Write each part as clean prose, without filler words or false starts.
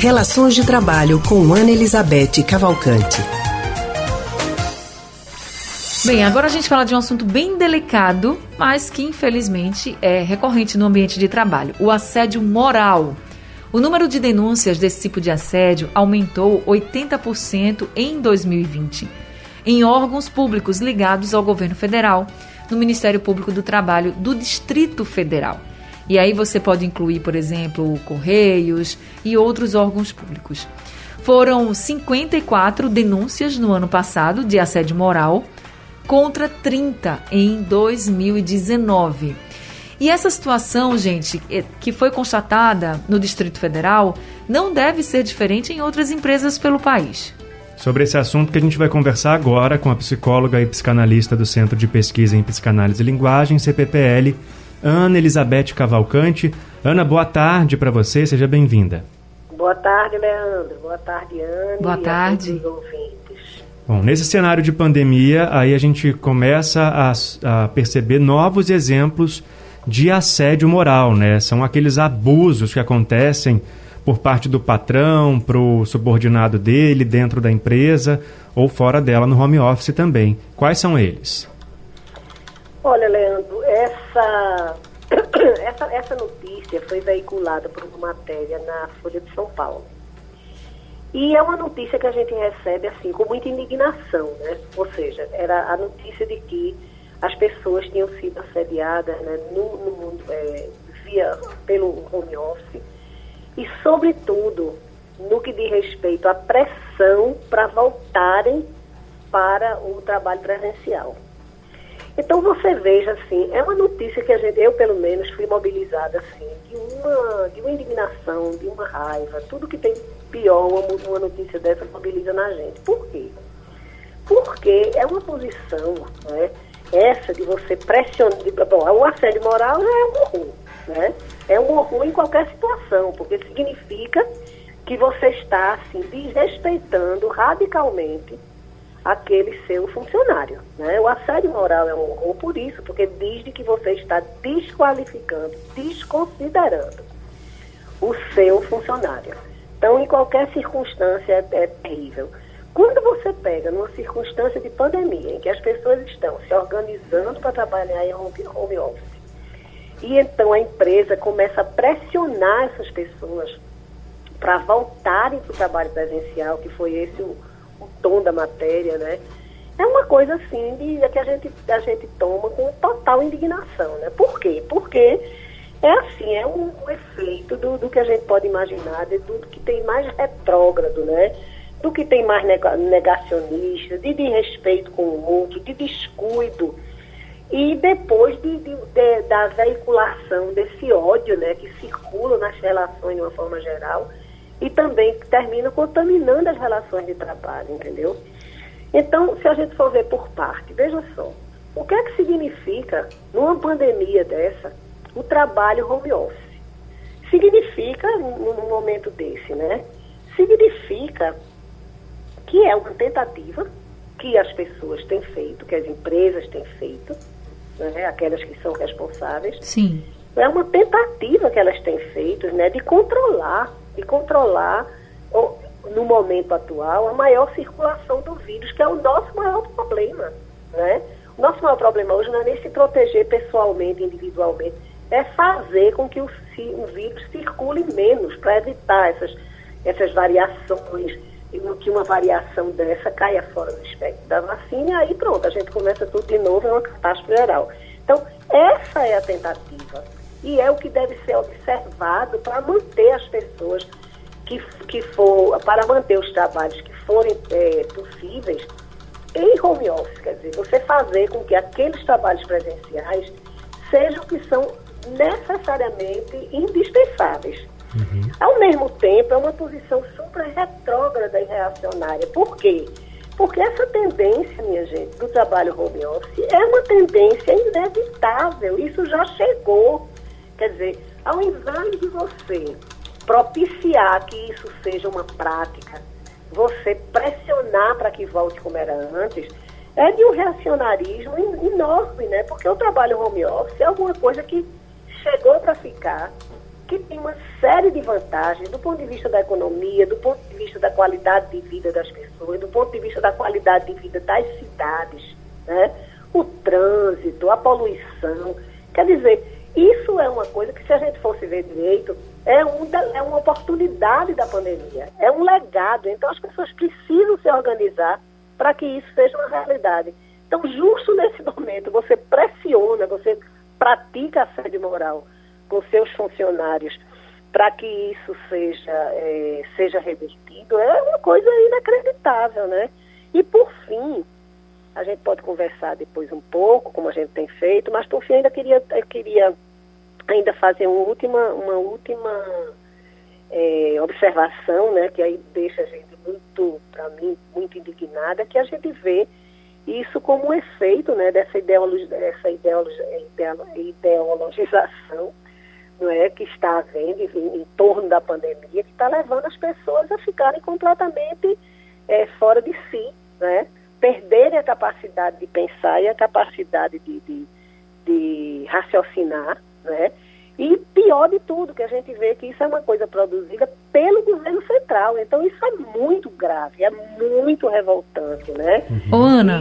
Relações de Trabalho com Ana Elizabeth Cavalcante. Bem, agora a gente fala de um assunto bem delicado, mas que infelizmente é recorrente no ambiente de trabalho: o assédio moral. O número de denúncias desse tipo de assédio aumentou 80% em 2020, em órgãos públicos ligados ao governo federal, no Ministério Público do Trabalho do Distrito Federal. E aí você pode incluir, por exemplo, Correios e outros órgãos públicos. Foram 54 denúncias no ano passado de assédio moral, contra 30 em 2019. E essa situação, gente, que foi constatada no Distrito Federal, não deve ser diferente em outras empresas pelo país. Sobre esse assunto que a gente vai conversar agora com a psicóloga e psicanalista do Centro de Pesquisa em Psicanálise e Linguagem, CPPL, Ana Elizabeth Cavalcante. Ana, boa tarde para você, seja bem-vinda. Boa tarde, Leandro. Boa tarde, Ana. Boa tarde. E a todos os ouvintes. Bom, nesse cenário de pandemia, aí a gente começa a perceber novos exemplos de assédio moral, né? São aqueles abusos que acontecem por parte do patrão, para o subordinado dele, dentro da empresa ou fora dela, no home office também. Quais são eles? Olha, Leandro, essa notícia foi veiculada por uma matéria na Folha de São Paulo. E é uma notícia que a gente recebe assim, com muita indignação, né? Ou seja, era a notícia de que as pessoas tinham sido assediadas, né, pelo home office. E, sobretudo, no que diz respeito à pressão para voltarem para o trabalho presencial. Então, você veja, assim, é uma notícia que eu, pelo menos, fui mobilizada, assim, de uma indignação, de uma raiva. Tudo que tem pior, uma notícia dessa mobiliza na gente. Por quê? Porque é uma posição, né, essa de você pressionar... o assédio moral já é um horror. Né? É um horror em qualquer situação, porque significa que você está assim, desrespeitando radicalmente aquele seu funcionário, né? O assédio moral é um horror por isso, porque diz que você está desqualificando, desconsiderando o seu funcionário. Então, em qualquer circunstância é terrível. Quando você pega numa circunstância de pandemia, em que as pessoas estão se organizando para trabalhar em home office, e então a empresa começa a pressionar essas pessoas para voltarem para o trabalho presencial, que foi esse o tom da matéria, né? É uma coisa assim que a gente toma com total indignação, né? Por quê? Porque é assim, é um efeito do que a gente pode imaginar, do que tem mais retrógrado, né? Do que tem mais negacionista, de desrespeito com o outro, de descuido. E depois da veiculação desse ódio, né, que circula nas relações de uma forma geral e também termina contaminando as relações de trabalho, entendeu? Então, se a gente for ver por parte, veja só, o que é que significa, numa pandemia dessa, o trabalho home office? Significa, num momento desse, né? Significa que é uma tentativa que as pessoas têm feito, que as empresas têm feito, né, aquelas que são responsáveis. Sim. É uma tentativa que elas têm feito, né, de controlar no momento atual, a maior circulação do vírus, que é o nosso maior problema, né? O nosso maior problema hoje não é nem se proteger pessoalmente, individualmente, é fazer com que o vírus circule menos, para evitar essas variações, que uma variação dessa caia fora do espectro da vacina, e aí pronto, a gente começa tudo de novo, é uma catástrofe geral. Então, essa é a tentativa, e é o que deve ser observado para manter as pessoas para manter os trabalhos que forem possíveis em home office, quer dizer, você fazer com que aqueles trabalhos presenciais sejam que são necessariamente indispensáveis. Uhum. Ao mesmo tempo, é uma posição super retrógrada e reacionária. Por quê? Porque essa tendência, minha gente, do trabalho home office é uma tendência inevitável. Isso já chegou. Quer dizer, ao invés de você propiciar que isso seja uma prática, você pressionar para que volte como era antes, é de um reacionarismo enorme, né? Porque o trabalho home office é alguma coisa que chegou para ficar, que tem tem uma série de vantagens do ponto de vista da economia, do ponto de vista da qualidade de vida das pessoas, do ponto de vista da qualidade de vida das cidades, né? O trânsito, a poluição. Quer dizer, isso é uma coisa que, se a gente fosse ver direito, é uma oportunidade da pandemia, é um legado. Então, as pessoas precisam se organizar para que isso seja uma realidade. Então, justo nesse momento, você pressiona, você pratica assédio moral com seus funcionários para que isso seja revertido, é uma coisa inacreditável, né? E, por fim, a gente pode conversar depois um pouco, como a gente tem feito, mas, por fim, eu queria ainda fazer uma última observação, né, que aí deixa a gente muito, para mim, muito indignada, que a gente vê isso como um efeito, né, dessa ideologização, não é, que está havendo em torno da pandemia, que está levando as pessoas a ficarem completamente fora de si, né, perderem a capacidade de pensar e a capacidade de raciocinar, né? E pior de tudo, que a gente vê que isso é uma coisa produzida pelo governo central. Então, isso é muito grave, é muito revoltante, né? Ô, Ana,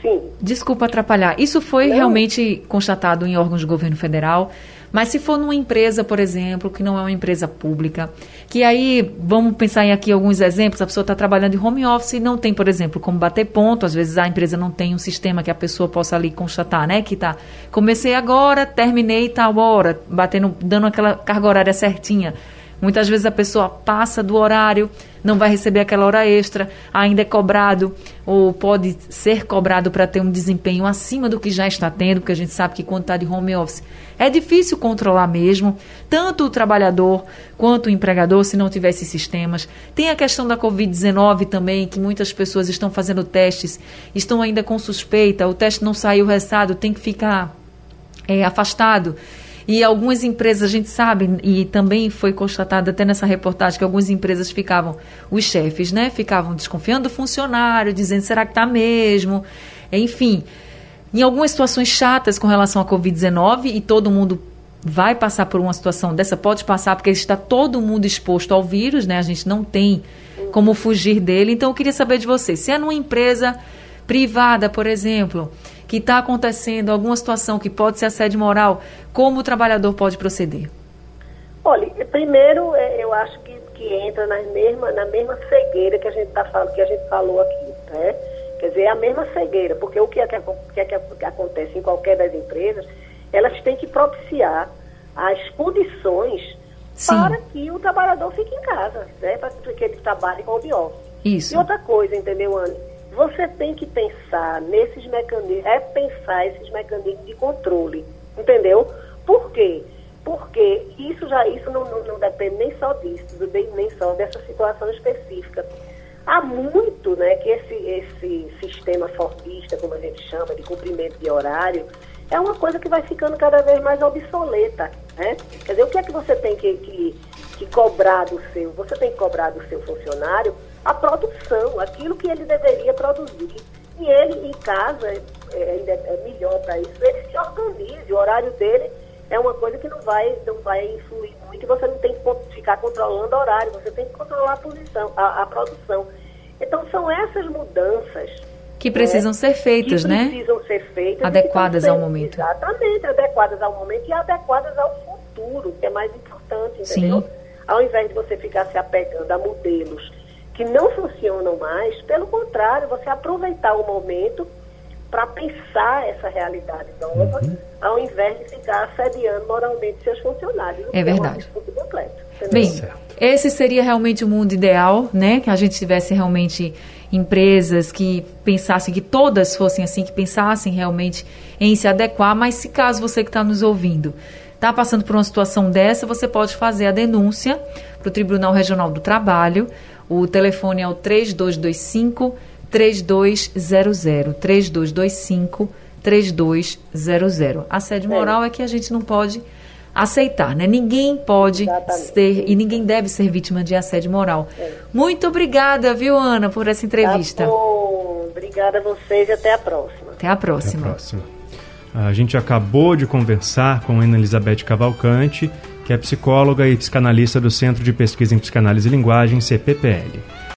sim. Desculpa atrapalhar. Isso foi realmente constatado em órgãos do governo federal, mas se for numa empresa, por exemplo, que não é uma empresa pública, que aí, vamos pensar em aqui alguns exemplos, a pessoa está trabalhando em home office e não tem, por exemplo, como bater ponto, às vezes a empresa não tem um sistema que a pessoa possa ali constatar, né, que está, comecei agora, terminei tal hora, dando aquela carga horária certinha. Muitas vezes a pessoa passa do horário, não vai receber aquela hora extra, ainda é cobrado ou pode ser cobrado para ter um desempenho acima do que já está tendo, porque a gente sabe que quando está de home office é difícil controlar mesmo, tanto o trabalhador quanto o empregador, se não tiver esses sistemas. Tem a questão da Covid-19 também, que muitas pessoas estão fazendo testes, estão ainda com suspeita, o teste não saiu, o resultado tem que ficar afastado. E algumas empresas, a gente sabe, e também foi constatado até nessa reportagem, que algumas empresas ficavam, os chefes, né, ficavam desconfiando do funcionário, dizendo, será que está mesmo? Enfim, em algumas situações chatas com relação à Covid-19, e todo mundo vai passar por uma situação dessa, pode passar, porque está todo mundo exposto ao vírus, né, a gente não tem como fugir dele. Então, eu queria saber de você, se é numa empresa privada, por exemplo, que está acontecendo alguma situação que pode ser assédio moral, como o trabalhador pode proceder? Olha, primeiro, eu acho que entra na mesma cegueira que a gente falou aqui, né? Quer dizer, é a mesma cegueira, porque o que acontece em qualquer das empresas, elas têm que propiciar as condições, sim, para que o trabalhador fique em casa, né? Para que ele trabalhe com home office. Isso. E outra coisa, entendeu, Ana? Você tem que pensar nesses mecanismos, repensar esses mecanismos de controle, entendeu? Por quê? Porque isso não depende nem só disso, nem só dessa situação específica. Há muito, né, que esse sistema fordista, como a gente chama, de cumprimento de horário, é uma coisa que vai ficando cada vez mais obsoleta, né? Quer dizer, o que é que você tem que cobrar do seu? Você tem que cobrar do seu funcionário a produção, aquilo que ele deveria produzir. E ele, em casa, ainda é melhor para isso, ele se organize. O horário dele é uma coisa que não vai influir muito. Você não tem que ficar controlando o horário, você tem que controlar a produção. Então, são essas mudanças que precisam ser feitas, né? Precisam ser feitas. Adequadas ao momento. Exatamente, adequadas ao momento e adequadas ao futuro, que é mais importante, entendeu? Sim. Ao invés de você ficar se apegando a modelos que não funcionam mais, pelo contrário, você aproveitar o momento para pensar essa realidade nova, ao invés de ficar assediando moralmente seus funcionários. É verdade. É um completo, bem, esse seria realmente o mundo ideal, né? Que a gente tivesse realmente empresas que pensassem, que todas fossem assim, que pensassem realmente em se adequar, mas se caso você que está nos ouvindo está passando por uma situação dessa, você pode fazer a denúncia para o Tribunal Regional do Trabalho. O telefone é o 3225-3200, 3225-3200. Assédio moral é que a gente não pode aceitar, né? Ninguém pode ser e ninguém deve ser vítima de assédio moral. É. Muito obrigada, viu, Ana, por essa entrevista. Tá bom. Obrigada a vocês e até a próxima. Até a próxima. Até a próxima. A gente acabou de conversar com Ana Elizabeth Cavalcante, que é psicóloga e psicanalista do Centro de Pesquisa em Psicanálise e Linguagem, CPPL.